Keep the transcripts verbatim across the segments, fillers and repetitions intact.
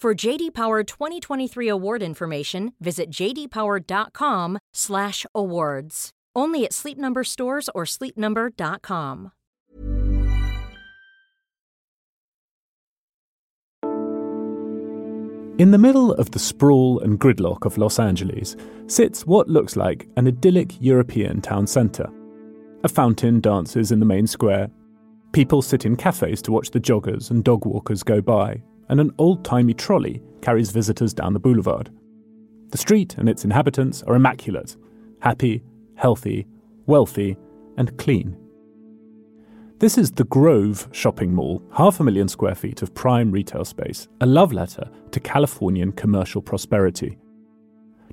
For J D Power twenty twenty-three award information, visit j d power dot com slash awards. Only at Sleep Number stores or sleep number dot com. In the middle of the sprawl and gridlock of Los Angeles sits what looks like an idyllic European town centre. A fountain dances in the main square. People sit in cafes to watch the joggers and dog walkers go by, and an old-timey trolley carries visitors down the boulevard. The street and its inhabitants are immaculate, happy, healthy, wealthy, and clean. This is The Grove shopping mall, half a million square feet of prime retail space, a love letter to Californian commercial prosperity.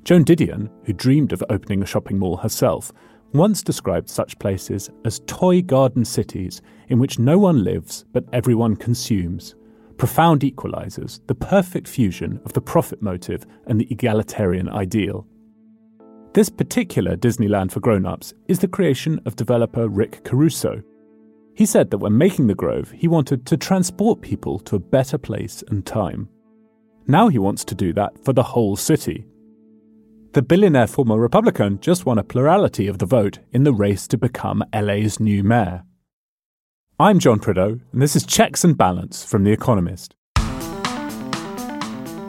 Joan Didion, who dreamed of opening a shopping mall herself, once described such places as toy garden cities in which no one lives but everyone consumes. Profound equalizers, the perfect fusion of the profit motive and the egalitarian ideal. This particular Disneyland for grown-ups is the creation of developer Rick Caruso. He said that when making The Grove, he wanted to transport people to a better place and time. Now he wants to do that for the whole city. The billionaire former Republican just won a plurality of the vote in the race to become L A's new mayor. I'm John Prideaux, and this is Checks and Balance from The Economist.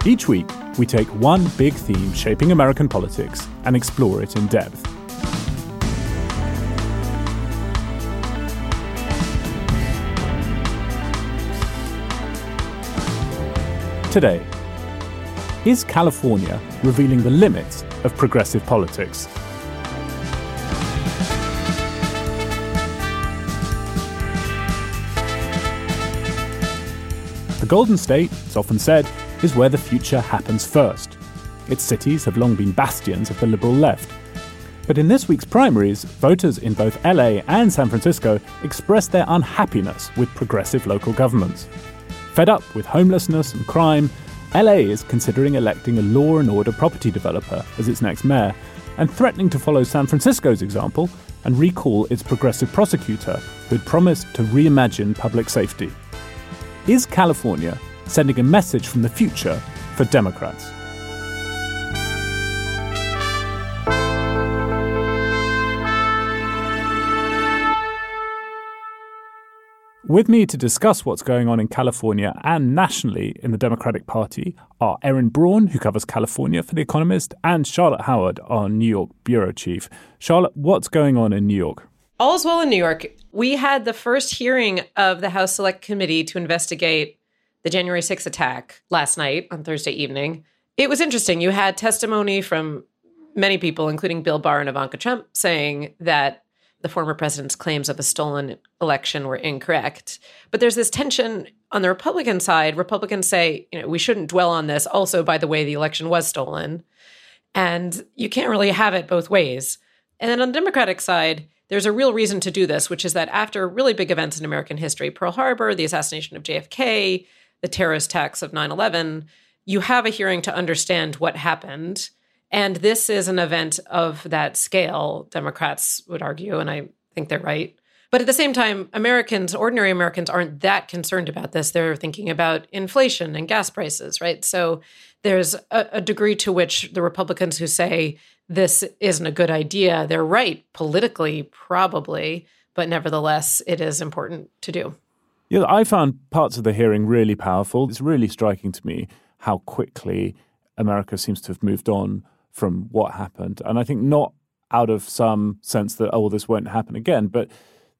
Each week, we take one big theme shaping American politics and explore it in depth. Today, is California revealing the limits of progressive politics? The Golden State, it's often said, is where the future happens first. Its cities have long been bastions of the liberal left. But in this week's primaries, voters in both L A and San Francisco expressed their unhappiness with progressive local governments. Fed up with homelessness and crime, L A is considering electing a law and order property developer as its next mayor, and threatening to follow San Francisco's example and recall its progressive prosecutor, who had promised to reimagine public safety. Is California sending a message from the future for Democrats? With me to discuss what's going on in California and nationally in the Democratic Party are Erin Braun, who covers California for The Economist, and Charlotte Howard, our New York bureau chief. Charlotte, what's going on in New York? All's well in New York. We had the first hearing of the House Select Committee to investigate the January sixth attack last night on Thursday evening. It was interesting. You had testimony from many people, including Bill Barr and Ivanka Trump, saying that the former president's claims of a stolen election were incorrect. But there's this tension on the Republican side. Republicans say, you know, we shouldn't dwell on this. Also, by the way, the election was stolen. And you can't really have it both ways. And then on the Democratic side, there's a real reason to do this, which is that after really big events in American history, Pearl Harbor, the assassination of J F K, the terrorist attacks of nine eleven, you have a hearing to understand what happened. And this is an event of that scale, Democrats would argue, and I think they're right. But at the same time, Americans, ordinary Americans, aren't that concerned about this. They're thinking about inflation and gas prices, right? So there's a, a degree to which the Republicans who say this isn't a good idea, they're right politically, probably, but nevertheless, it is important to do. Yeah, I found parts of the hearing really powerful. It's really striking to me how quickly America seems to have moved on from what happened. And I think not out of some sense that, oh, well, this won't happen again, but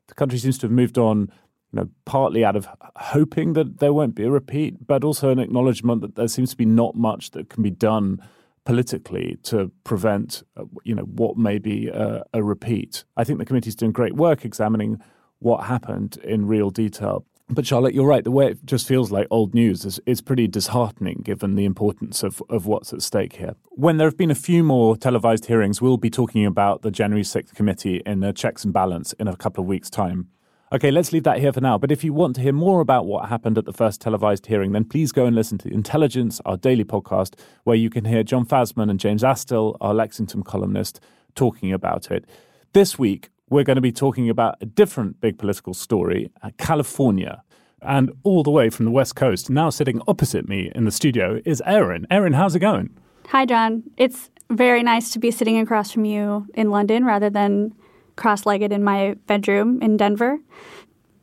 the country seems to have moved on, you know, partly out of hoping that there won't be a repeat, but also an acknowledgement that there seems to be not much that can be done politically to prevent, you know, what may be a, a repeat. I think the committee's doing great work examining what happened in real detail. But Charlotte, you're right. The way it just feels like old news is, is pretty disheartening given the importance of, of what's at stake here. When there have been a few more televised hearings, we'll be talking about the January sixth committee in the Checks and Balance in a couple of weeks' time. Okay, let's leave that here for now. But if you want to hear more about what happened at the first televised hearing, then please go and listen to Intelligence, our daily podcast, where you can hear John Fasman and James Astill, our Lexington columnist, talking about it. This week, we're going to be talking about a different big political story, California. And all the way from the West Coast, now sitting opposite me in the studio, is Erin. Erin, how's it going? Hi, John. It's very nice to be sitting across from you in London rather than cross-legged in my bedroom in Denver.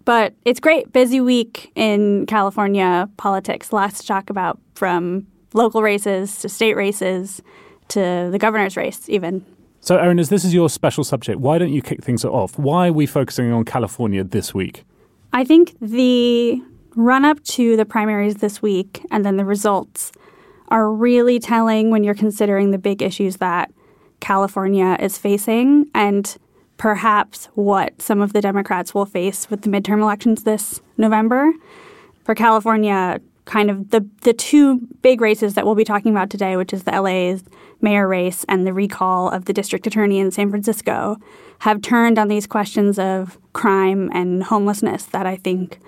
But it's great. Busy week in California politics. Lots to talk about, from local races to state races to the governor's race even. So, Erin, as this is your special subject, why don't you kick things off? Why are we focusing on California this week? I think the run-up to the primaries this week and then the results are really telling when you're considering the big issues that California is facing and perhaps what some of the Democrats will face with the midterm elections this November. For California, kind of the, the two big races that we'll be talking about today, which is the L A's mayor race and the recall of the district attorney in San Francisco, have turned on these questions of crime and homelessness that I think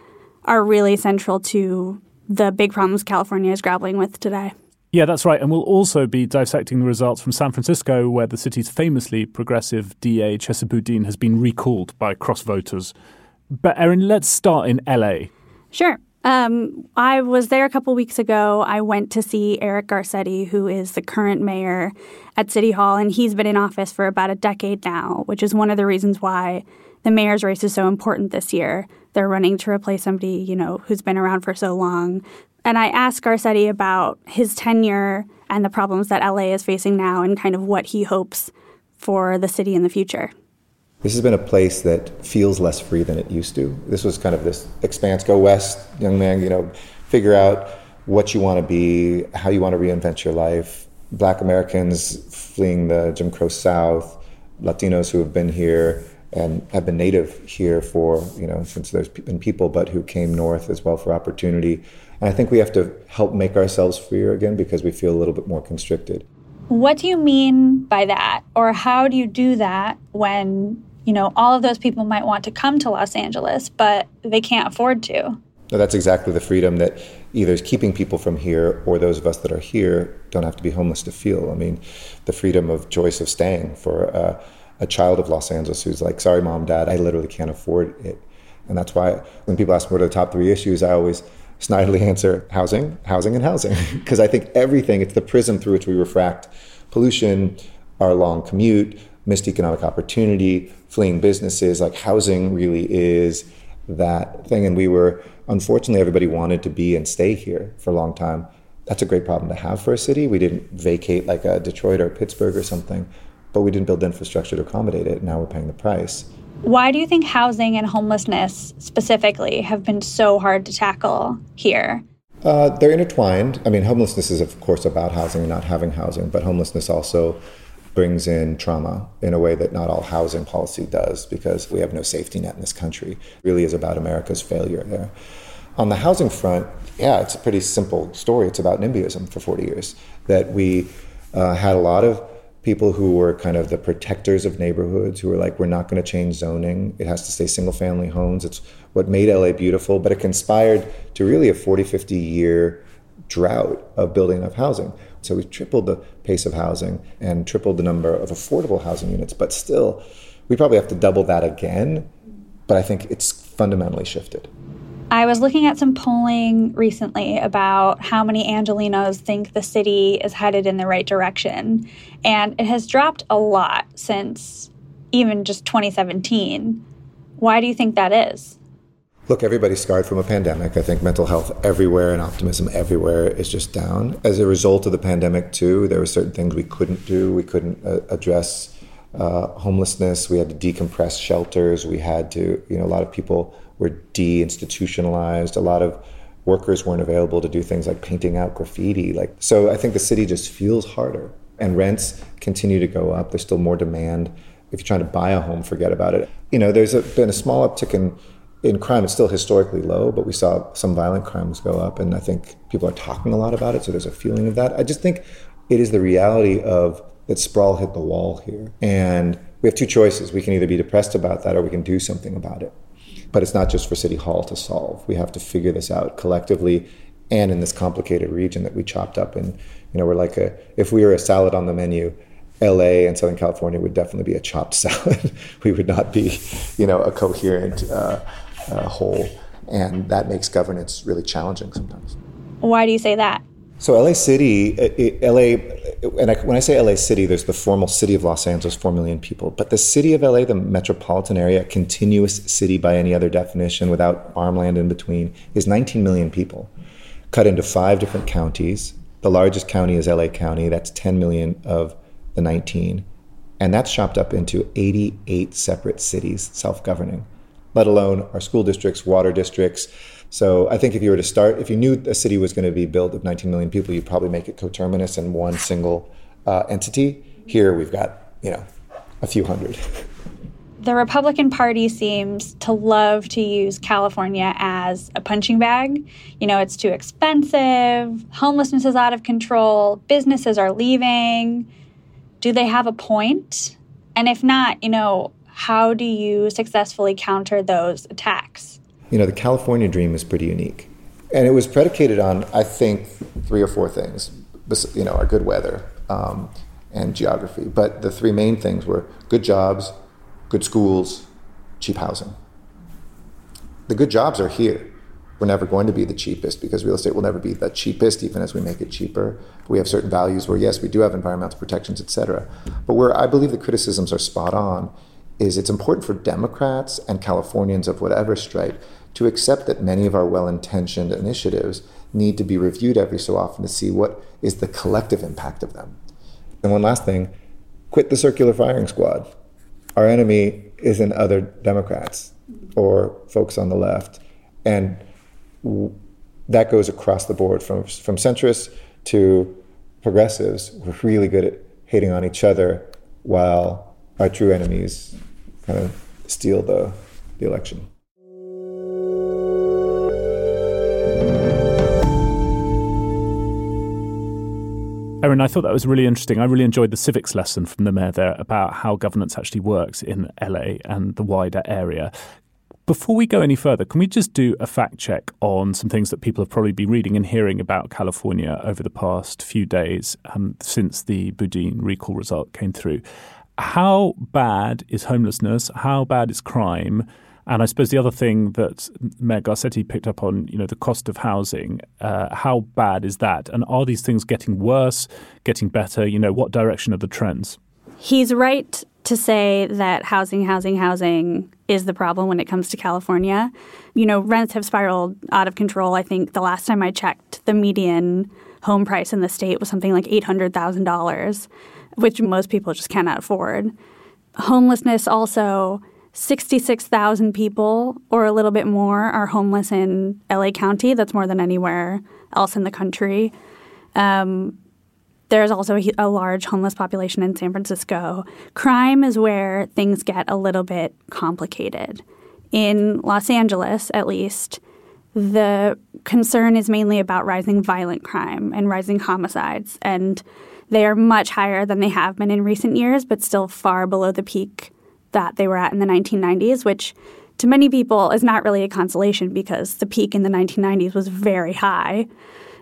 are really central to the big problems California is grappling with today. Yeah, that's right. And we'll also be dissecting the results from San Francisco, where the city's famously progressive D A Chesa Boudin has been recalled by cross-voters. But Erin, let's start in L A. Sure. Um, I was there a couple weeks ago. I went to see Eric Garcetti, who is the current mayor at City Hall, and he's been in office for about a decade now, which is one of the reasons why the mayor's race is so important this year. They're running to replace somebody, you know, who's been around for so long. And I asked Garcetti about his tenure and the problems that L A is facing now and kind of what he hopes for the city in the future. This has been a place that feels less free than it used to. This was kind of this expanse, go west, young man, you know, figure out what you want to be, how you want to reinvent your life. Black Americans fleeing the Jim Crow South, Latinos who have been here and have been native here for, you know, since there's been people, but who came north as well for opportunity. And I think we have to help make ourselves freer again because we feel a little bit more constricted. What do you mean by that? Or how do you do that when, you know, all of those people might want to come to Los Angeles, but they can't afford to? No, that's exactly the freedom that either is keeping people from here or those of us that are here don't have to be homeless to feel. I mean, the freedom of choice of staying for uh, a child of Los Angeles who's like, sorry, mom, dad, I literally can't afford it. And that's why when people ask me what are the top three issues, I always snidely answer housing, housing, and housing. Because I think everything, it's the prism through which we refract pollution, our long commute, missed economic opportunity, fleeing businesses, like housing really is that thing. And we were, unfortunately, everybody wanted to be and stay here for a long time. That's a great problem to have for a city. We didn't vacate like a Detroit or Pittsburgh or something, but we didn't build infrastructure to accommodate it. Now we're paying the price. Why do you think housing and homelessness specifically have been so hard to tackle here? Uh, they're intertwined. I mean, homelessness is, of course, about housing and not having housing, but homelessness also brings in trauma in a way that not all housing policy does, because we have no safety net in this country. It really is about America's failure there. On the housing front, yeah, it's a pretty simple story. It's about NIMBYism for forty years, that we uh, had a lot of people who were kind of the protectors of neighborhoods, who were like, we're not going to change zoning. It has to stay single-family homes. It's what made L A beautiful, but it conspired to really a forty, fifty-year drought of building enough housing. So we tripled the pace of housing and tripled the number of affordable housing units, but still, we probably have to double that again, but I think it's fundamentally shifted. I was looking at some polling recently about how many Angelenos think the city is headed in the right direction, and it has dropped a lot since even just twenty seventeen. Why do you think that is? Look, everybody's scarred from a pandemic. I think mental health everywhere and optimism everywhere is just down. As a result of the pandemic, too, there were certain things we couldn't do. We couldn't uh, address uh, homelessness. We had to decompress shelters. We had to, you know, a lot of people were deinstitutionalized. A lot of workers weren't available to do things like painting out graffiti. Like, so I think the city just feels harder. And rents continue to go up. There's still more demand. If you're trying to buy a home, forget about it. You know, there's a, been a small uptick in in crime, it's still historically low, but we saw some violent crimes go up, and I think people are talking a lot about it, so there's a feeling of that. I just think it is the reality of that sprawl hit the wall here. And we have two choices. We can either be depressed about that or we can do something about it. But it's not just for City Hall to solve. We have to figure this out collectively and in this complicated region that we chopped up. And, you know, we're like a, if we were a salad on the menu, L A and Southern California would definitely be a chopped salad. We would not be, you know, a coherent uh, uh, whole. And that makes governance really challenging sometimes. Why do you say that? So L A City, L A, and I, when I say L A City, there's the formal city of Los Angeles, four million people. But the city of L A, the metropolitan area, continuous city by any other definition, without farmland in between, is nineteen million people, cut into five different counties. The largest county is L A County. That's ten million of the nineteen. And that's chopped up into eighty-eight separate cities, self-governing, let alone our school districts, water districts. So I think if you were to start, if you knew a city was going to be built of nineteen million people, you'd probably make it coterminous in one single uh, entity. Here we've got, you know, a few hundred. The Republican Party seems to love to use California as a punching bag. You know, it's too expensive. Homelessness is out of control. Businesses are leaving. Do they have a point? And if not, you know, how do you successfully counter those attacks? You know, the California dream is pretty unique. And it was predicated on, I think, three or four things. You know, our good weather um, and geography. But the three main things were good jobs, good schools, cheap housing. The good jobs are here. We're never going to be the cheapest because real estate will never be the cheapest, even as we make it cheaper. We have certain values where, yes, we do have environmental protections, et cetera. But where I believe the criticisms are spot on is it's important for Democrats and Californians of whatever stripe to accept that many of our well-intentioned initiatives need to be reviewed every so often to see what is the collective impact of them. And one last thing, quit the circular firing squad. Our enemy isn't other Democrats or folks on the left. And w- that goes across the board from, from centrists to progressives. We're really good at hating on each other while our true enemies kind of steal the, the election. Erin, I thought that was really interesting. I really enjoyed the civics lesson from the mayor there about how governance actually works in L A and the wider area. Before we go any further, can we just do a fact check on some things that people have probably been reading and hearing about California over the past few days um, since the Boudin recall result came through? How bad is homelessness? How bad is crime? And I suppose the other thing that Mayor Garcetti picked up on, you know, the cost of housing, uh, how bad is that? And are these things getting worse, getting better? You know, what direction are the trends? He's right to say that housing, housing, housing is the problem when it comes to California. You know, rents have spiraled out of control. I think the last time I checked, the median home price in the state was something like eight hundred thousand dollars, which most people just cannot afford. Homelessness also, sixty-six thousand people or a little bit more are homeless in L A County. That's more than anywhere else in the country. Um, there's also a, a large homeless population in San Francisco. Crime is where things get a little bit complicated. In Los Angeles, at least, the concern is mainly about rising violent crime and rising homicides. And they are much higher than they have been in recent years, but still far below the peak that they were at in the nineteen nineties, which to many people is not really a consolation because the peak in the nineteen nineties was very high.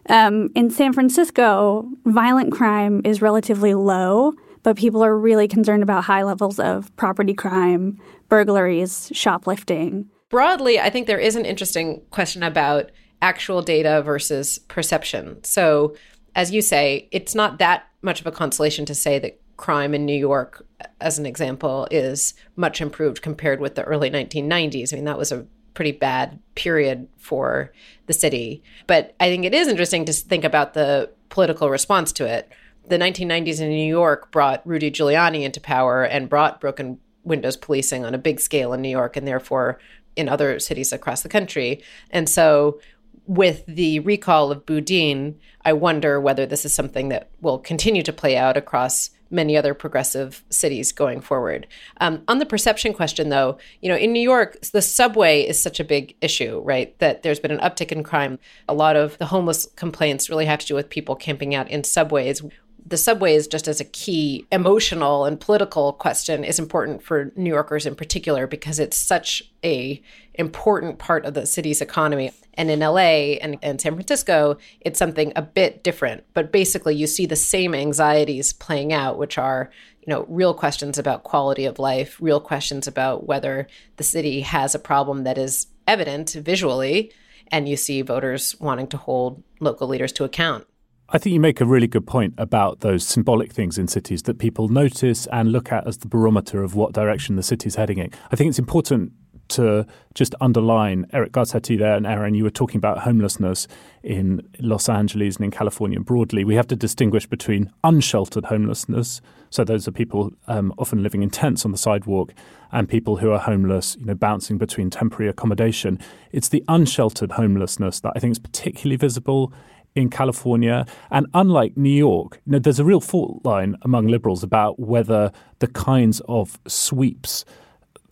Um, in San Francisco, violent crime is relatively low, but people are really concerned about high levels of property crime, burglaries, shoplifting. Broadly, I think there is an interesting question about actual data versus perception. So, as you say, it's not that much of a consolation to say that crime in New York, as an example, is much improved compared with the early nineteen nineties. I mean, that was a pretty bad period for the city. But I think it is interesting to think about the political response to it. The nineteen nineties in New York brought Rudy Giuliani into power and brought broken windows policing on a big scale in New York and therefore in other cities across the country. And so with the recall of Boudin, I wonder whether this is something that will continue to play out across many other progressive cities going forward. Um, on the perception question, though, you know, in New York, the subway is such a big issue, right, that there's been an uptick in crime. A lot of the homeless complaints really have to do with people camping out in subways. The subway is just as a key emotional and political question is important for New Yorkers in particular because it's such a important part of the city's economy. And in L A and, and San Francisco, it's something a bit different. But basically, you see the same anxieties playing out, which are, you know, real questions about quality of life, real questions about whether the city has a problem that is evident visually, and you see voters wanting to hold local leaders to account. I think you make a really good point about those symbolic things in cities that people notice and look at as the barometer of what direction the city's heading in. I think it's important to just underline Eric Garcetti there, and Erin, you were talking about homelessness in Los Angeles and in California broadly. We have to distinguish between unsheltered homelessness, so those are people um, often living in tents on the sidewalk, and people who are homeless, you know, bouncing between temporary accommodation. It's the unsheltered homelessness that I think is particularly visible in California. And unlike New York, you know, there's a real fault line among liberals about whether the kinds of sweeps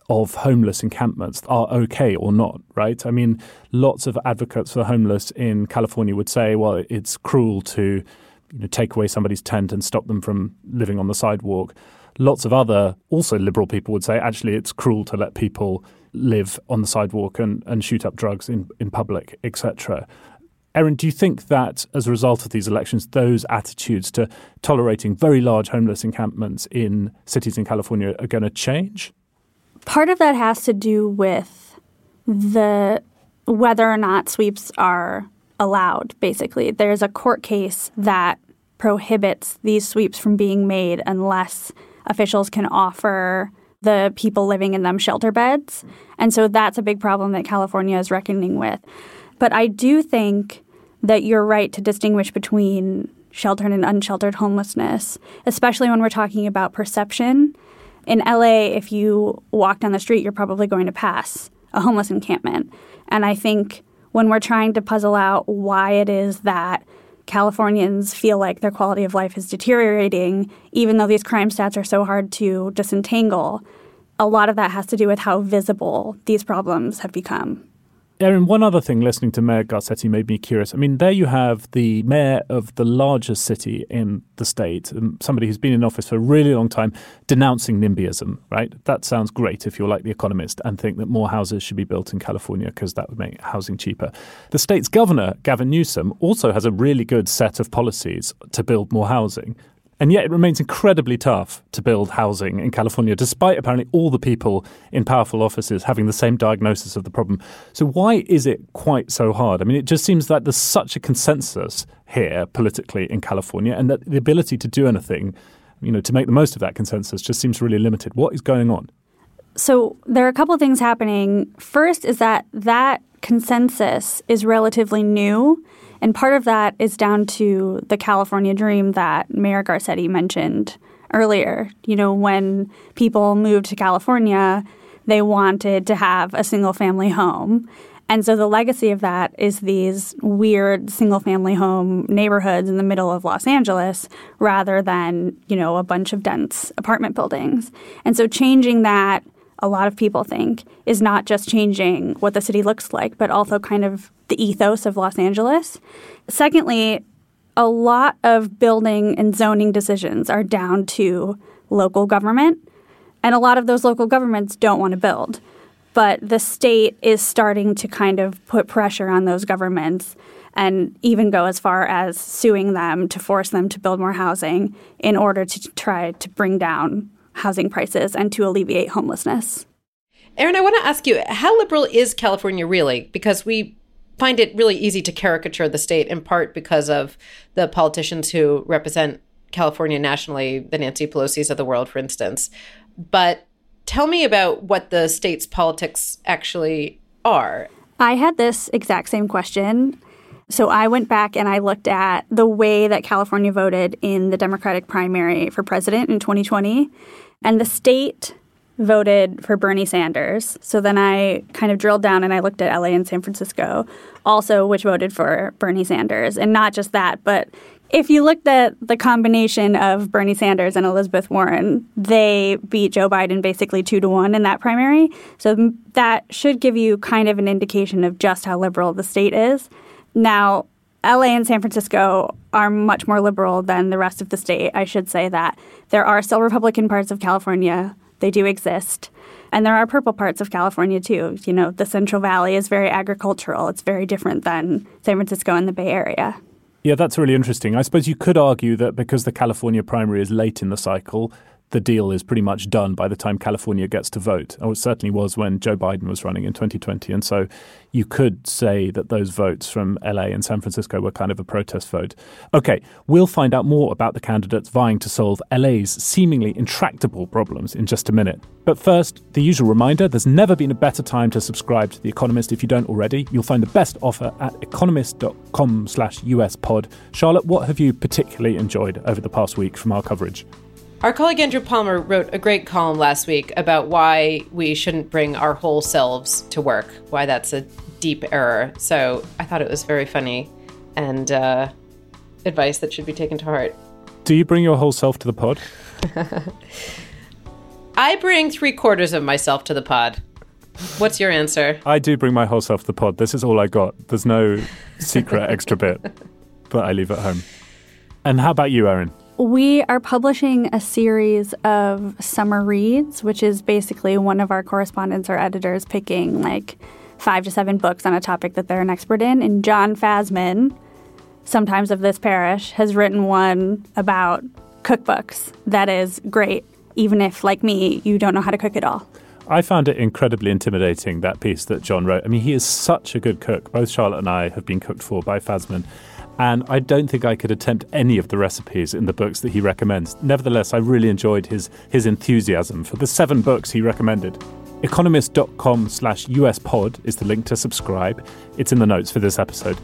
of homeless encampments are okay or not, right? I mean, lots of advocates for the homeless in California would say, well, it's cruel to, you know, take away somebody's tent and stop them from living on the sidewalk. Lots of other also liberal people would say, actually, it's cruel to let people live on the sidewalk and, and shoot up drugs in, in public, et cetera. Erin, do you think that as a result of these elections, those attitudes to tolerating very large homeless encampments in cities in California are going to change? Part of that has to do with the whether or not sweeps are allowed, basically. There's a court case that prohibits these sweeps from being made unless officials can offer the people living in them shelter beds. And so that's a big problem that California is reckoning with. But I do think that you're right to distinguish between sheltered and unsheltered homelessness, especially when we're talking about perception. In L A, if you walk down the street, you're probably going to pass a homeless encampment. And I think when we're trying to puzzle out why it is that Californians feel like their quality of life is deteriorating, even though these crime stats are so hard to disentangle, a lot of that has to do with how visible these problems have become. Erin, one other thing listening to Mayor Garcetti made me curious. I mean, there you have the mayor of the largest city in the state, somebody who's been in office for a really long time, denouncing NIMBYism, right? That sounds great if you're like The Economist and think that more houses should be built in California because that would make housing cheaper. The state's governor, Gavin Newsom, also has a really good set of policies to build more housing. And yet it remains incredibly tough to build housing in California, despite apparently all the people in powerful offices having the same diagnosis of the problem. So why is it quite so hard? I mean, it just seems like there's such a consensus here politically in California, and that the ability to do anything, you know, to make the most of that consensus just seems really limited. What is going on? So there are a couple of things happening. First is that that consensus is relatively new. And part of that is down to the California dream that Mayor Garcetti mentioned earlier. You know, when people moved to California, they wanted to have a single-family home. And so the legacy of that is these weird single-family home neighborhoods in the middle of Los Angeles rather than, you know, a bunch of dense apartment buildings. And so changing that, a lot of people think, is not just changing what the city looks like, but also kind of the ethos of Los Angeles. Secondly, a lot of building and zoning decisions are down to local government, and a lot of those local governments don't want to build. But the state is starting to kind of put pressure on those governments and even go as far as suing them to force them to build more housing in order to try to bring down housing prices and to alleviate homelessness. Erin, I want to ask you, how liberal is California really? Because we find it really easy to caricature the state, in part because of the politicians who represent California nationally, the Nancy Pelosi's of the world, for instance. But tell me about what the state's politics actually are. I had this exact same question. So I went back and I looked at the way that California voted in the Democratic primary for president in twenty twenty. And the state voted for Bernie Sanders. So then I kind of drilled down and I looked at L A and San Francisco, also which voted for Bernie Sanders. And not just that, but if you looked at the combination of Bernie Sanders and Elizabeth Warren, they beat Joe Biden basically two to one in that primary. So that should give you kind of an indication of just how liberal the state is. Now, L A and San Francisco are much more liberal than the rest of the state. I should say that. There are still Republican parts of California. They do exist. And there are purple parts of California, too. You know, the Central Valley is very agricultural. It's very different than San Francisco and the Bay Area. Yeah, that's really interesting. I suppose you could argue that because the California primary is late in the cycle, the deal is pretty much done by the time California gets to vote. Oh, it certainly was when Joe Biden was running in twenty twenty. And so you could say that those votes from L A and San Francisco were kind of a protest vote. OK, we'll find out more about the candidates vying to solve L A's seemingly intractable problems in just a minute. But first, the usual reminder, there's never been a better time to subscribe to The Economist if you don't already. You'll find the best offer at economist.com slash USPod. Charlotte, what have you particularly enjoyed over the past week from our coverage? Our colleague Andrew Palmer wrote a great column last week about why we shouldn't bring our whole selves to work, why that's a deep error. So I thought it was very funny and uh, advice that should be taken to heart. Do you bring your whole self to the pod? I bring three quarters of myself to the pod. What's your answer? I do bring my whole self to the pod. This is all I got. There's no secret extra bit that I leave at home. And how about you, Erin? We are publishing a series of summer reads, which is basically one of our correspondents or editors picking like five to seven books on a topic that they're an expert in. And John Fasman, sometimes of this parish, has written one about cookbooks that is great, even if, like me, you don't know how to cook at all. I found it incredibly intimidating, that piece that John wrote. I mean, he is such a good cook. Both Charlotte and I have been cooked for by Fasman. And I don't think I could attempt any of the recipes in the books that he recommends. Nevertheless, I really enjoyed his his enthusiasm for the seven books he recommended. Economist.com slash USPod is the link to subscribe. It's in the notes for this episode.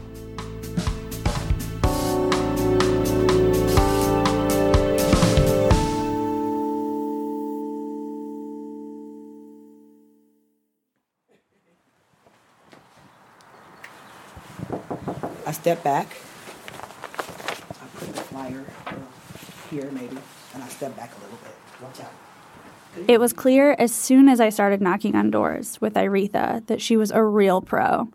I step back. Here maybe, and I step back a little bit. Watch out. It was clear as soon as I started knocking on doors with Iretha that she was a real pro.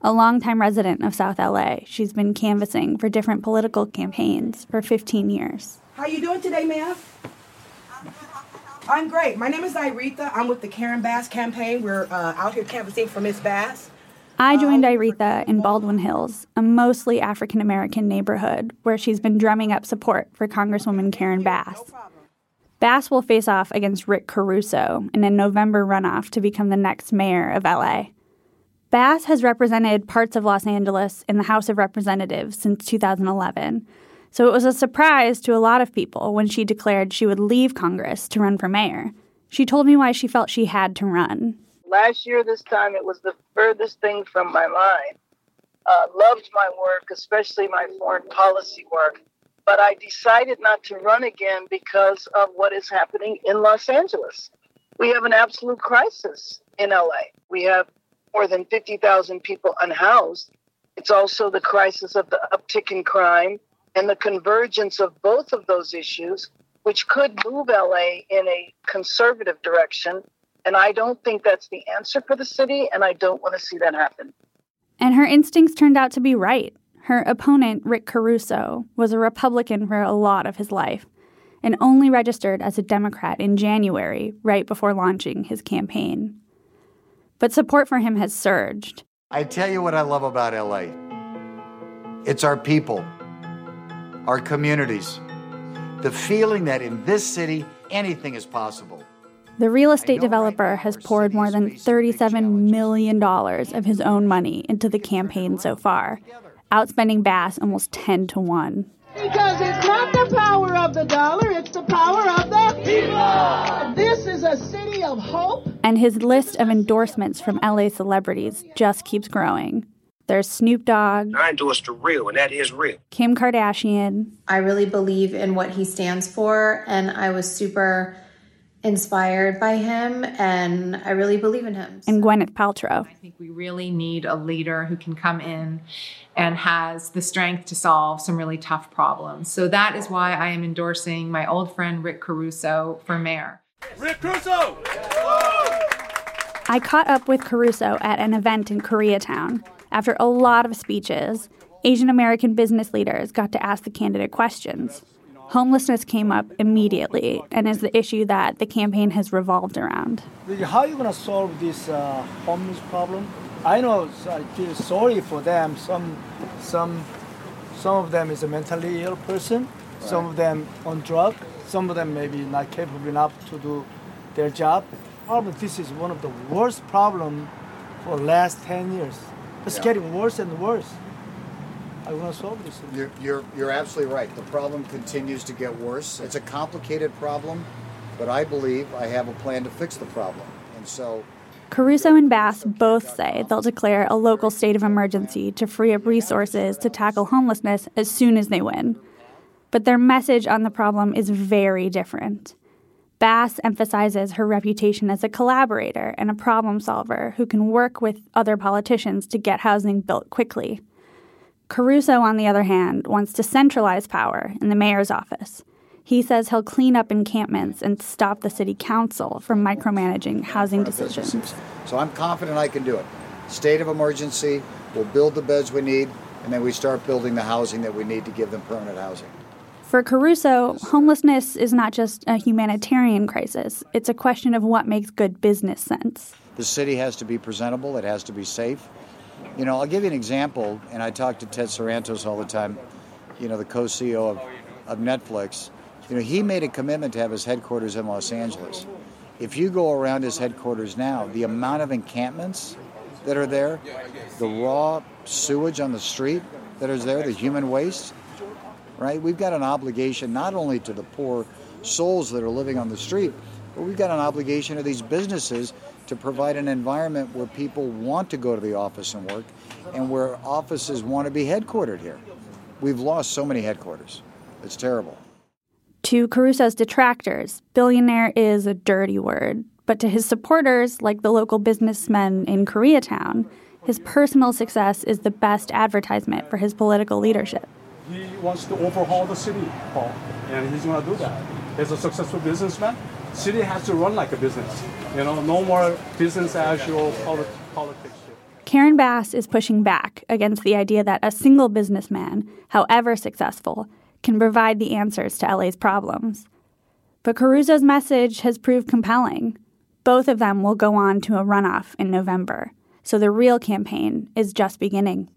A longtime resident of South L A, she's been canvassing for different political campaigns for fifteen years. How are you doing today, ma'am? I'm great. My name is Iretha. I'm with the Karen Bass campaign. We're uh, out here canvassing for Miss Bass. I joined Iretha in Baldwin Hills, a mostly African-American neighborhood where she's been drumming up support for Congresswoman Karen Bass. Bass will face off against Rick Caruso in a November runoff to become the next mayor of L A. Bass has represented parts of Los Angeles in the House of Representatives since two thousand eleven, so it was a surprise to a lot of people when she declared she would leave Congress to run for mayor. She told me why she felt she had to run. Last year, this time, it was the furthest thing from my mind. Uh, loved my work, especially my foreign policy work. But I decided not to run again because of what is happening in Los Angeles. We have an absolute crisis in L A. We have more than fifty thousand people unhoused. It's also the crisis of the uptick in crime and the convergence of both of those issues, which could move L A in a conservative direction. And I don't think that's the answer for the city, and I don't want to see that happen. And her instincts turned out to be right. Her opponent, Rick Caruso, was a Republican for a lot of his life and only registered as a Democrat in January, right before launching his campaign. But support for him has surged. I tell you what I love about L A. It's our people, our communities, the feeling that in this city, anything is possible. The real estate developer has poured more than thirty-seven million dollars of his own money into the campaign so far, outspending Bass almost ten to one. Because it's not the power of the dollar, it's the power of the people! This is a city of hope. And his list of endorsements from L A celebrities just keeps growing. There's Snoop Dogg. I endorsed the real, and that is real. Kim Kardashian. I really believe in what he stands for, and I was super inspired by him, and I really believe in him. So. And Gwyneth Paltrow. I think we really need a leader who can come in and has the strength to solve some really tough problems. So that is why I am endorsing my old friend Rick Caruso for mayor. Rick Caruso! I caught up with Caruso at an event in Koreatown. After a lot of speeches, Asian American business leaders got to ask the candidate questions. Homelessness came up immediately and is the issue that the campaign has revolved around. How are you going to solve this uh, homeless problem? I know I feel sorry for them. Some, some, some of them is a mentally ill person. Right. Some of them on drugs. Some of them maybe not capable enough to do their job. Problem. This is one of the worst problems for the last ten years. It's yeah. getting worse and worse. I want to solve this. You're, you're, you're absolutely right. The problem continues to get worse. It's a complicated problem, but I believe I have a plan to fix the problem. And so, Caruso and Bass both say they'll declare a local state of emergency to free up resources to tackle homelessness as soon as they win. But their message on the problem is very different. Bass emphasizes her reputation as a collaborator and a problem solver who can work with other politicians to get housing built quickly. Caruso, on the other hand, wants to centralize power in the mayor's office. He says he'll clean up encampments and stop the city council from micromanaging housing decisions. So I'm confident I can do it. State of emergency, we'll build the beds we need, and then we start building the housing that we need to give them permanent housing. For Caruso, homelessness is not just a humanitarian crisis. It's a question of what makes good business sense. The city has to be presentable. It has to be safe. You know, I'll give you an example, and I talk to Ted Sarantos all the time, you know, the co-C E O of, of Netflix. You know, he made a commitment to have his headquarters in Los Angeles. If you go around his headquarters now, the amount of encampments that are there, the raw sewage on the street that is there, the human waste, right? We've got an obligation not only to the poor souls that are living on the street, but we've got an obligation to these businesses to provide an environment where people want to go to the office and work and where offices want to be headquartered here. We've lost so many headquarters. It's terrible. To Caruso's detractors, billionaire is a dirty word. But to his supporters, like the local businessmen in Koreatown, his personal success is the best advertisement for his political leadership. He wants to overhaul the city, Paul, and he's going to do that. As a successful businessman, city has to run like a business. You know, no more business as usual politics. Karen Bass is pushing back against the idea that a single businessman, however successful, can provide the answers to L A's problems. But Caruso's message has proved compelling. Both of them will go on to a runoff in November, so the real campaign is just beginning.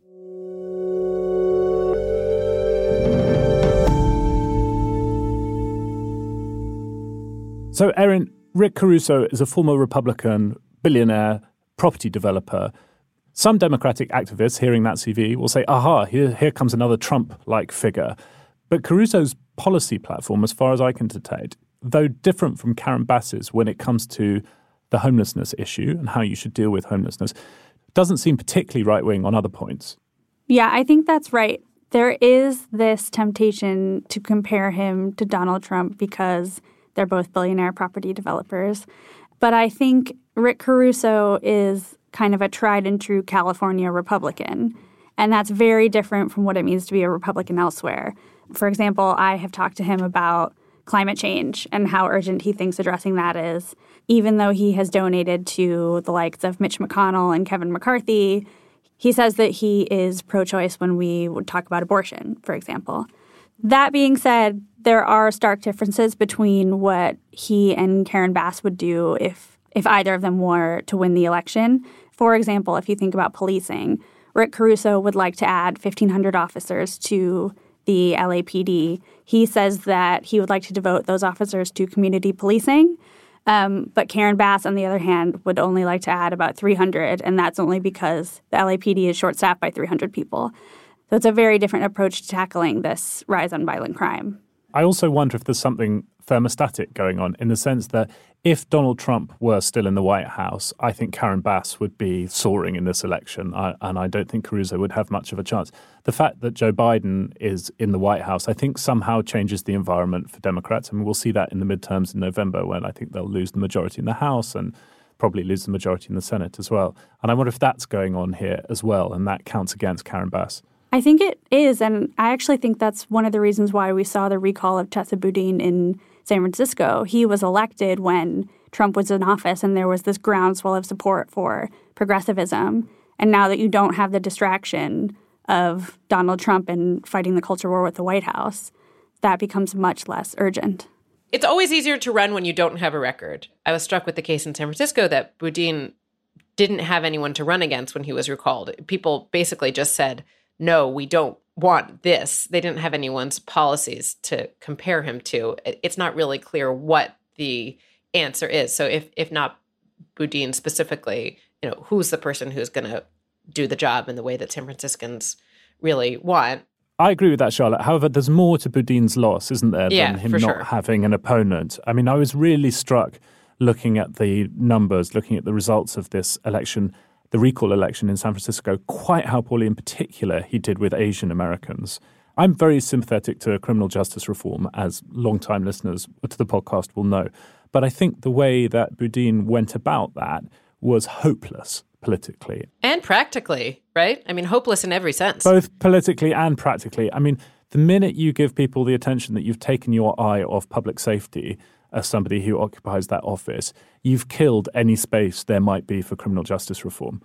So, Erin, Rick Caruso is a former Republican, billionaire, property developer. Some Democratic activists hearing that C V will say, aha, here, here comes another Trump-like figure. But Caruso's policy platform, as far as I can detect, though different from Karen Bass's when it comes to the homelessness issue and how you should deal with homelessness, doesn't seem particularly right-wing on other points. Yeah, I think that's right. There is this temptation to compare him to Donald Trump because they're both billionaire property developers. But I think Rick Caruso is kind of a tried-and-true California Republican, and that's very different from what it means to be a Republican elsewhere. For example, I have talked to him about climate change and how urgent he thinks addressing that is. Even though he has donated to the likes of Mitch McConnell and Kevin McCarthy, he says that he is pro-choice when we would talk about abortion, for example. That being said, there are stark differences between what he and Karen Bass would do if, if either of them were to win the election. For example, if you think about policing, Rick Caruso would like to add fifteen hundred officers to the L A P D. He says that he would like to devote those officers to community policing. Um, but Karen Bass, on the other hand, would only like to add about three hundred, and that's only because the L A P D is short-staffed by three hundred people. So it's a very different approach to tackling this rise in violent crime. I also wonder if there's something thermostatic going on, in the sense that if Donald Trump were still in the White House, I think Karen Bass would be soaring in this election, I, and I don't think Caruso would have much of a chance. The fact that Joe Biden is in the White House, I think, somehow changes the environment for Democrats, and we'll see that in the midterms in November, when I think they'll lose the majority in the House and probably lose the majority in the Senate as well. And I wonder if that's going on here as well, and that counts against Karen Bass. I think it is, and I actually think that's one of the reasons why we saw the recall of Chesa Boudin in San Francisco. He was elected when Trump was in office, and there was this groundswell of support for progressivism. And now that you don't have the distraction of Donald Trump and fighting the culture war with the White House, that becomes much less urgent. It's always easier to run when you don't have a record. I was struck with the case in San Francisco that Boudin didn't have anyone to run against when he was recalled. People basically just said, no, we don't want this. They didn't have anyone's policies to compare him to. It's not really clear what the answer is. So if if not Boudin specifically, you know, who's the person who's going to do the job in the way that San Franciscans really want? I agree with that, Charlotte. However, there's more to Boudin's loss, isn't there, yeah, than him not sure. having an opponent. I mean, I was really struck looking at the numbers, looking at the results of this election, the recall election in San Francisco, quite how poorly in particular he did with Asian Americans. I'm very sympathetic to criminal justice reform, as long-time listeners to the podcast will know. But I think the way that Boudin went about that was hopeless politically. And practically, right? I mean, hopeless in every sense. Both politically and practically. I mean, the minute you give people the attention that you've taken your eye off public safety as somebody who occupies that office, you've killed any space there might be for criminal justice reform.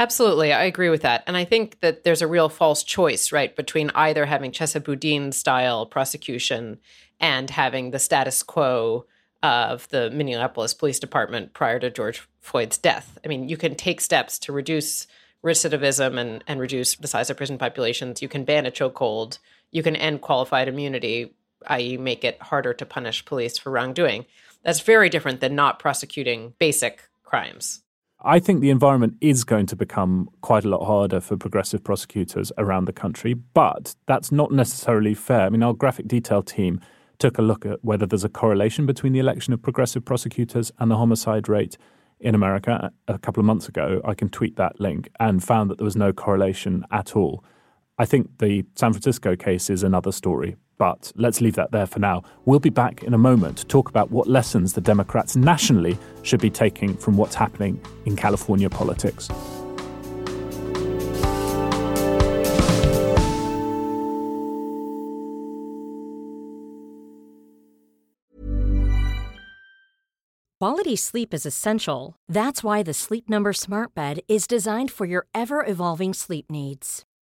Absolutely. I agree with that. And I think that there's a real false choice, right, between either having Chesa Boudin-style prosecution and having the status quo of the Minneapolis Police Department prior to George Floyd's death. I mean, you can take steps to reduce recidivism and, and reduce the size of prison populations. You can ban a chokehold. You can end qualified immunity, that is make it harder to punish police for wrongdoing. That's very different than not prosecuting basic crimes. I think the environment is going to become quite a lot harder for progressive prosecutors around the country, but that's not necessarily fair. I mean, our graphic detail team took a look at whether there's a correlation between the election of progressive prosecutors and the homicide rate in America a couple of months ago. I can tweet that link, and found that there was no correlation at all. I think the San Francisco case is another story, but let's leave that there for now. We'll be back in a moment to talk about what lessons the Democrats nationally should be taking from what's happening in California politics. Quality sleep is essential. That's why the Sleep Number Smart Bed is designed for your ever-evolving sleep needs.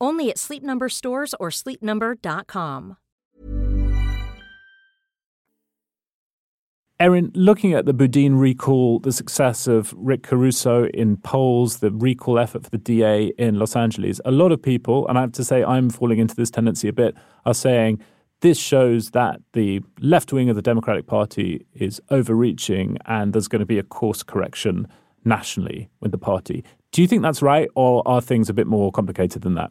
Only at Sleep Number stores or sleep number dot com. Erin, looking at the Boudin recall, the success of Rick Caruso in polls, the recall effort for the D A in Los Angeles, a lot of people, and I have to say I'm falling into this tendency a bit, are saying this shows that the left wing of the Democratic Party is overreaching and there's going to be a course correction nationally with the party. Do you think that's right, or are things a bit more complicated than that?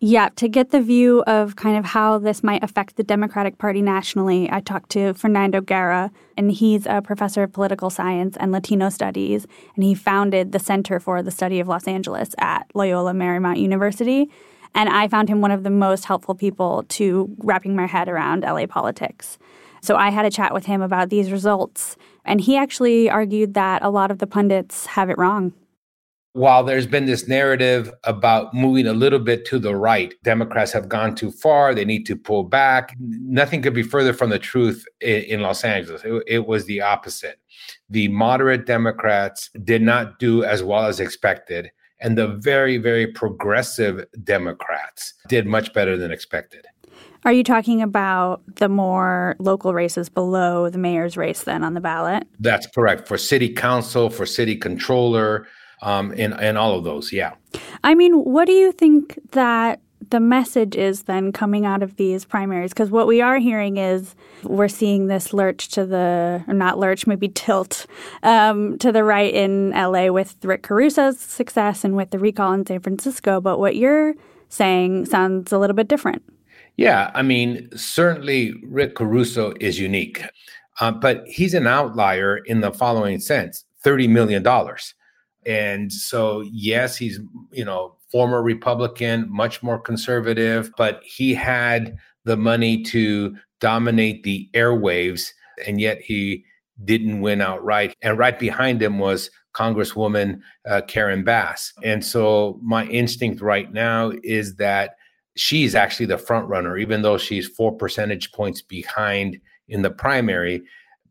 Yeah, to get the view of kind of how this might affect the Democratic Party nationally, I talked to Fernando Guerra, and he's a professor of political science and Latino studies, and he founded the Center for the Study of Los Angeles at Loyola Marymount University. And I found him one of the most helpful people to wrapping my head around L A politics. So I had a chat with him about these results, and he actually argued that a lot of the pundits have it wrong. While there's been this narrative about moving a little bit to the right, Democrats have gone too far, they need to pull back. Nothing could be further from the truth in Los Angeles. It, it was the opposite. The moderate Democrats did not do as well as expected, and the very, very progressive Democrats did much better than expected. Are you talking about the more local races below the mayor's race then on the ballot? That's correct. For city council, for city controller, um, and, and all of those, yeah. I mean, what do you think that the message is then coming out of these primaries? Because what we are hearing is we're seeing this lurch to the, or not lurch, maybe tilt um, to the right in L A with Rick Caruso's success and with the recall in San Francisco. But what you're saying sounds a little bit different. Yeah, I mean, certainly Rick Caruso is unique, uh, but he's an outlier in the following sense: thirty million dollars. And so, yes, he's, you know, former Republican, much more conservative, but he had the money to dominate the airwaves, and yet he didn't win outright. And right behind him was Congresswoman uh, Karen Bass. And so my instinct right now is that she's actually the front runner, even though she's four percentage points behind in the primary,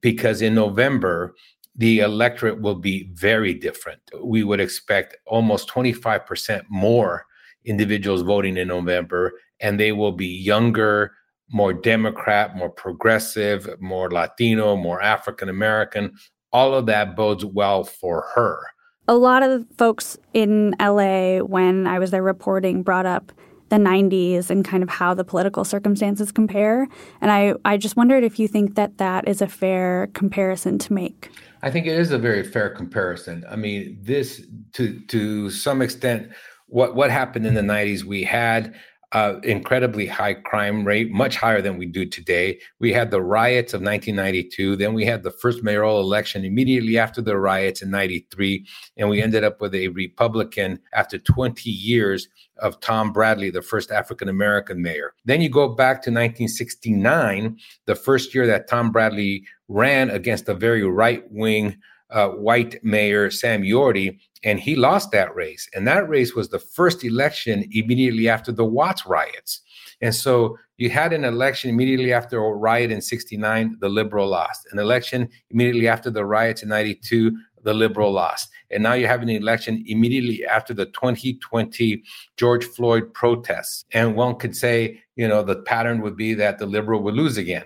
because in November, the electorate will be very different. We would expect almost twenty-five percent more individuals voting in November, and they will be younger, more Democrat, more progressive, more Latino, more African American. All of that bodes well for her. A lot of folks in L A, when I was there reporting, brought up the nineties and kind of how the political circumstances compare. And I, I just wondered if you think that that is a fair comparison to make. I think it is a very fair comparison. I mean, this, to to some extent, what, what happened in the nineties, we had uh, incredibly high crime rate, much higher than we do today. We had the riots of nineteen ninety-two. Then we had the first mayoral election immediately after the riots in ninety-three. And we ended up with a Republican after twenty years of Tom Bradley, the first African-American mayor. Then you go back to nineteen sixty-nine, the first year that Tom Bradley ran against a very right-wing uh, white mayor, Sam Yorty, and he lost that race. And that race was the first election immediately after the Watts riots. And so you had an election immediately after a riot in sixty-nine, the liberal lost. An election immediately after the riots in ninety-two, the liberal lost. And now you have an election immediately after the twenty twenty George Floyd protests. And one could say, you know, the pattern would be that the liberal would lose again.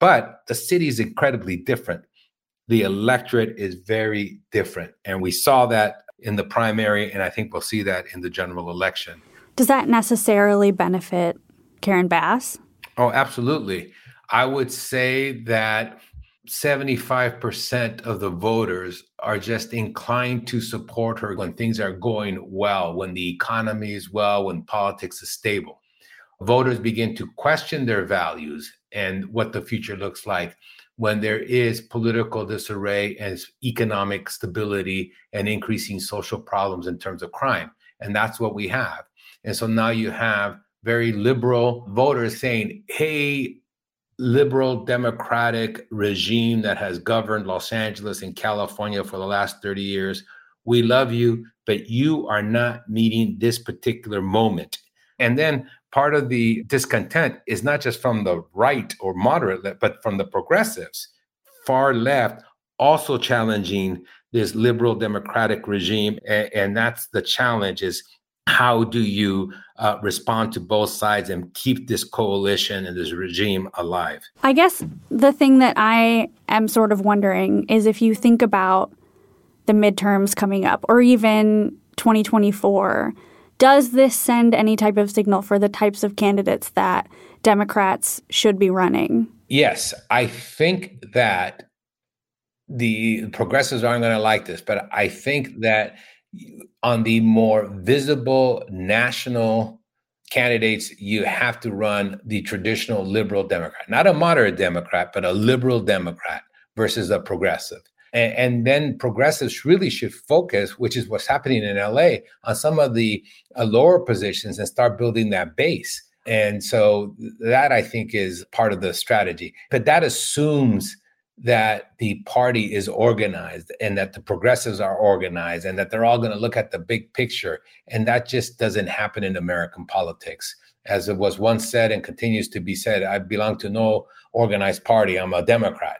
But the city is incredibly different. The electorate is very different. And we saw that in the primary, and I think we'll see that in the general election. Does that necessarily benefit Karen Bass? Oh, absolutely. I would say that seventy-five percent of the voters are just inclined to support her when things are going well, when the economy is well, when politics is stable. Voters begin to question their values and what the future looks like when there is political disarray and economic stability and increasing social problems in terms of crime. And that's what we have. And so now you have very liberal voters saying, hey, liberal democratic regime that has governed Los Angeles and California for the last thirty years. We love you, but you are not meeting this particular moment. And then part of the discontent is not just from the right or moderate, but from the progressives, far left, also challenging this liberal democratic regime. And that's the challenge, is how do you uh, respond to both sides and keep this coalition and this regime alive? I guess the thing that I am sort of wondering is if you think about the midterms coming up or even twenty twenty-four, does this send any type of signal for the types of candidates that Democrats should be running? Yes, I think that the progressives aren't going to like this, but I think that on the more visible national candidates, you have to run the traditional liberal Democrat, not a moderate Democrat, but a liberal Democrat versus a progressive. And, and then progressives really should focus, which is what's happening in L A, on some of the uh, lower positions and start building that base. And so that, I think, is part of the strategy. But that assumes that the party is organized and that the progressives are organized and that they're all going to look at the big picture. And that just doesn't happen in American politics. As it was once said and continues to be said, I belong to no organized party. I'm a Democrat.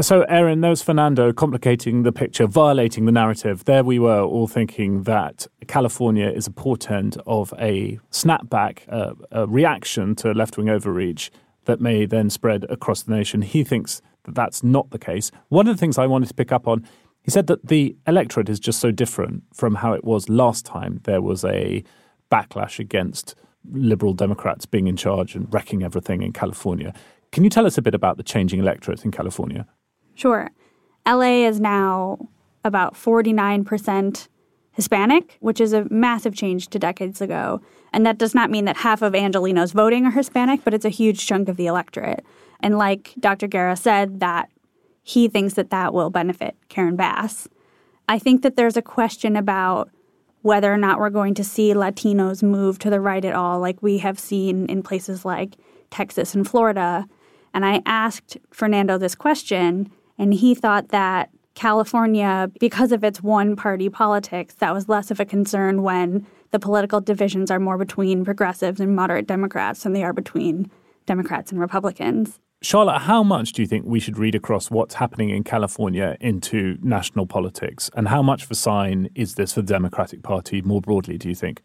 So, Erin, there's Fernando complicating the picture, violating the narrative. There we were all thinking that California is a portent of a snapback, uh, a reaction to left-wing overreach that may then spread across the nation. He thinks that that's not the case. One of the things I wanted to pick up on, he said that the electorate is just so different from how it was last time there was a backlash against liberal Democrats being in charge and wrecking everything in California. Can you tell us a bit about the changing electorate in California? Sure. L A is now about forty-nine percent Hispanic, which is a massive change to decades ago. And that does not mean that half of Angelenos voting are Hispanic, but it's a huge chunk of the electorate. And like Doctor Guerra said, that he thinks that that will benefit Karen Bass. I think that there's a question about whether or not we're going to see Latinos move to the right at all, like we have seen in places like Texas and Florida. And I asked Fernando this question, and he thought that California, because of its one-party politics, that was less of a concern when the political divisions are more between progressives and moderate Democrats than they are between Democrats and Republicans. Charlotte, how much do you think we should read across what's happening in California into national politics? And how much of a sign is this for the Democratic Party more broadly, do you think?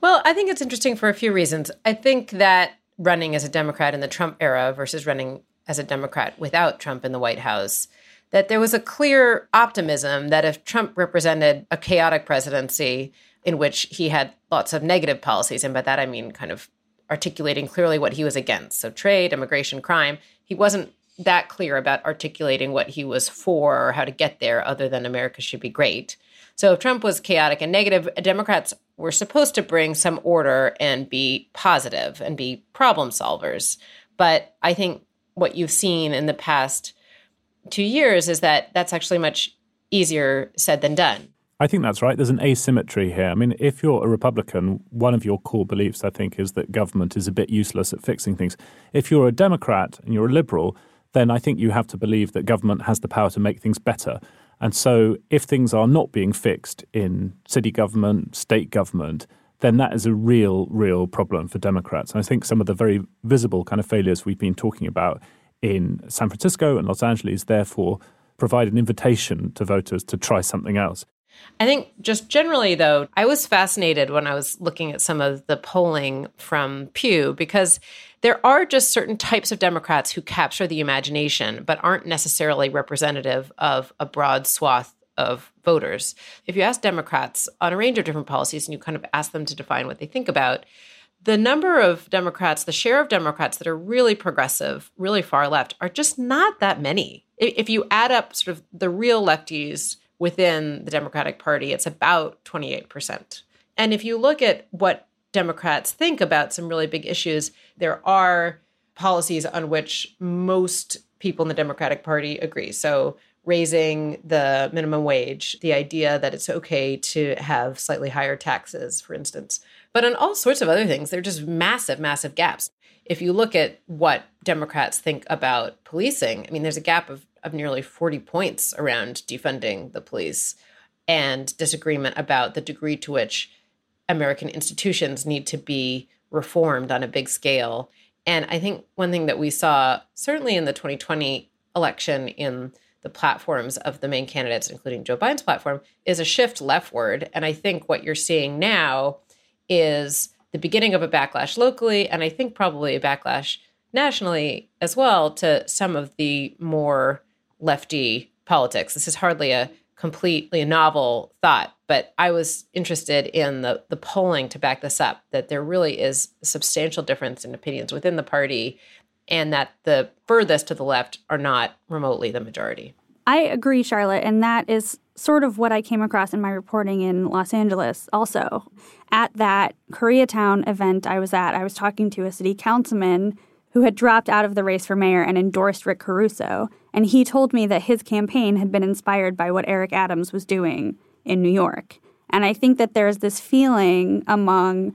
Well, I think it's interesting for a few reasons. I think that running as a Democrat in the Trump era versus running as a Democrat without Trump in the White House, that there was a clear optimism that if Trump represented a chaotic presidency in which he had lots of negative policies, and by that I mean kind of articulating clearly what he was against. So trade, immigration, crime. He wasn't that clear about articulating what he was for or how to get there other than America should be great. So if Trump was chaotic and negative, Democrats were supposed to bring some order and be positive and be problem solvers. But I think what you've seen in the past two years is that that's actually much easier said than done. I think that's right. There's an asymmetry here. I mean, if you're a Republican, one of your core beliefs, I think, is that government is a bit useless at fixing things. If you're a Democrat and you're a liberal, then I think you have to believe that government has the power to make things better. And so if things are not being fixed in city government, state government, then that is a real, real problem for Democrats. And I think some of the very visible kind of failures we've been talking about in San Francisco and Los Angeles, therefore, provide an invitation to voters to try something else. I think just generally, though, I was fascinated when I was looking at some of the polling from Pew, because there are just certain types of Democrats who capture the imagination but aren't necessarily representative of a broad swath of voters. If you ask Democrats on a range of different policies and you kind of ask them to define what they think about, the number of Democrats, the share of Democrats that are really progressive, really far left, are just not that many. If you add up sort of the real lefties within the Democratic Party, it's about twenty-eight percent. And if you look at what Democrats think about some really big issues, there are policies on which most people in the Democratic Party agree. So raising the minimum wage, the idea that it's okay to have slightly higher taxes, for instance. But on all sorts of other things, there are just massive, massive gaps. If you look at what Democrats think about policing, I mean, there's a gap of of nearly forty points around defunding the police and disagreement about the degree to which American institutions need to be reformed on a big scale. And I think one thing that we saw, certainly in the twenty twenty election, in the platforms of the main candidates, including Joe Biden's platform, is a shift leftward. And I think what you're seeing now is the beginning of a backlash locally, and I think probably a backlash nationally as well, to some of the more lefty politics. This is hardly a completely novel thought, but I was interested in the, the polling to back this up, that there really is a substantial difference in opinions within the party and that the furthest to the left are not remotely the majority. I agree, Charlotte, and that is sort of what I came across in my reporting in Los Angeles also. At that Koreatown event I was at, I was talking to a city councilman who had dropped out of the race for mayor and endorsed Rick Caruso, and he told me that his campaign had been inspired by what Eric Adams was doing in New York. And I think that there's this feeling among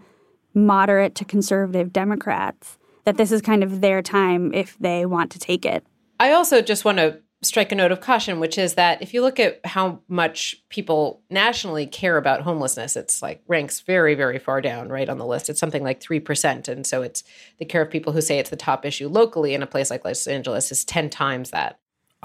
moderate to conservative Democrats that this is kind of their time if they want to take it. I also just want to strike a note of caution, which is that if you look at how much people nationally care about homelessness, it's like ranks very, very far down, right, on the list. It's something like three percent. And so it's the care of people who say it's the top issue locally in a place like Los Angeles is ten times that.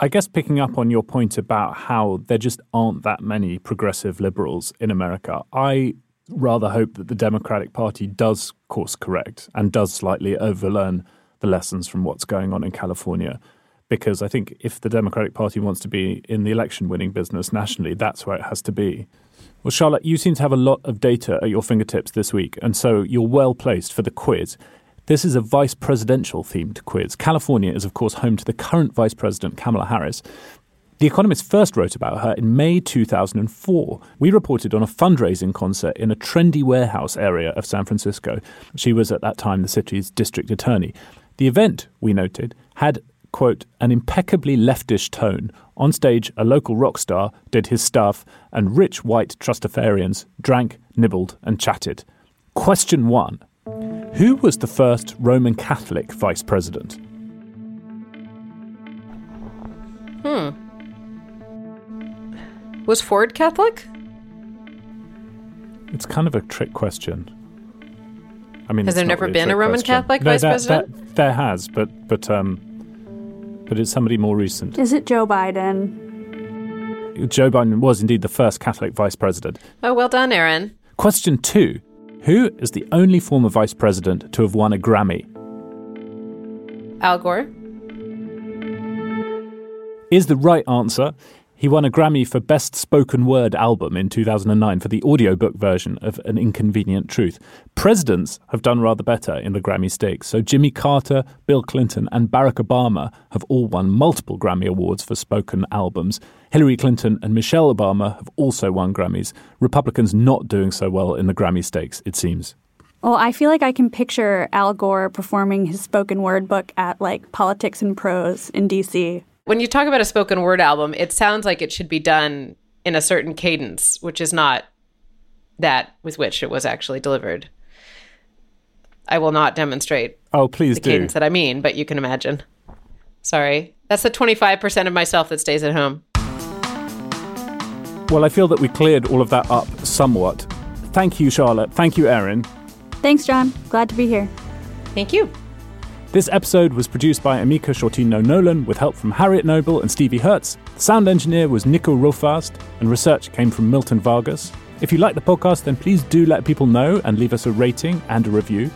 I guess picking up on your point about how there just aren't that many progressive liberals in America, I rather hope that the Democratic Party does course correct and does slightly overlearn the lessons from what's going on in California. Because I think if the Democratic Party wants to be in the election-winning business nationally, that's where it has to be. Well, Charlotte, you seem to have a lot of data at your fingertips this week, and so you're well-placed for the quiz. This is a vice presidential-themed quiz. California is, of course, home to the current vice president, Kamala Harris. The Economist first wrote about her in May two thousand four. We reported on a fundraising concert in a trendy warehouse area of San Francisco. She was, at that time, the city's district attorney. The event, we noted, had, quote, an impeccably leftish tone. On stage, a local rock star did his stuff, and rich white trustafarians drank, nibbled, and chatted. Question one. Who was the first Roman Catholic vice president? Hmm. Was Ford Catholic? It's kind of a trick question. I mean, has there never really been a, a Roman question. Catholic no, vice that, president? That, there has, but but um, but it's somebody more recent. Is it Joe Biden? Joe Biden was indeed the first Catholic vice president. Oh, well done, Erin. Question two. Who is the only former vice president to have won a Grammy? Al Gore. Is the right answer. He won a Grammy for Best Spoken Word Album in two thousand nine for the audiobook version of An Inconvenient Truth. Presidents have done rather better in the Grammy stakes, so Jimmy Carter, Bill Clinton and Barack Obama have all won multiple Grammy Awards for spoken albums. Hillary Clinton and Michelle Obama have also won Grammys. Republicans not doing so well in the Grammy stakes, it seems. Well, I feel like I can picture Al Gore performing his spoken word book at, like, Politics and Prose in D C When you talk about a spoken word album, it sounds like it should be done in a certain cadence, which is not that with which it was actually delivered. I will not demonstrate oh, please the do. cadence that I mean, but you can imagine. Sorry. That's the twenty-five percent of myself that stays at home. Well, I feel that we cleared all of that up somewhat. Thank you, Charlotte. Thank you, Erin. Thanks, John. Glad to be here. Thank you. This episode was produced by Amika Shortino Nolan with help from Harriet Noble and Stevie Hertz. The sound engineer was Nico Rofast, and research came from Milton Vargas. If you like the podcast, then please do let people know and leave us a rating and a review.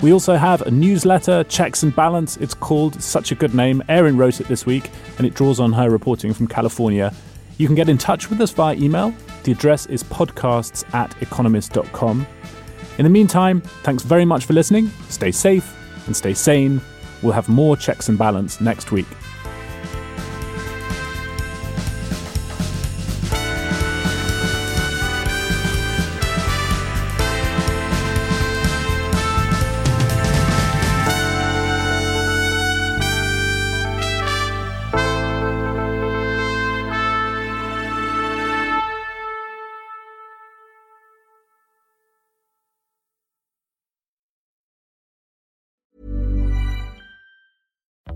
We also have a newsletter, Checks and Balance. It's called Such a Good Name. Erin wrote it this week, and it draws on her reporting from California. You can get in touch with us via email. The address is podcasts at economist dot com. In the meantime, thanks very much for listening. Stay safe and stay sane. We'll have more Checks and Balance next week.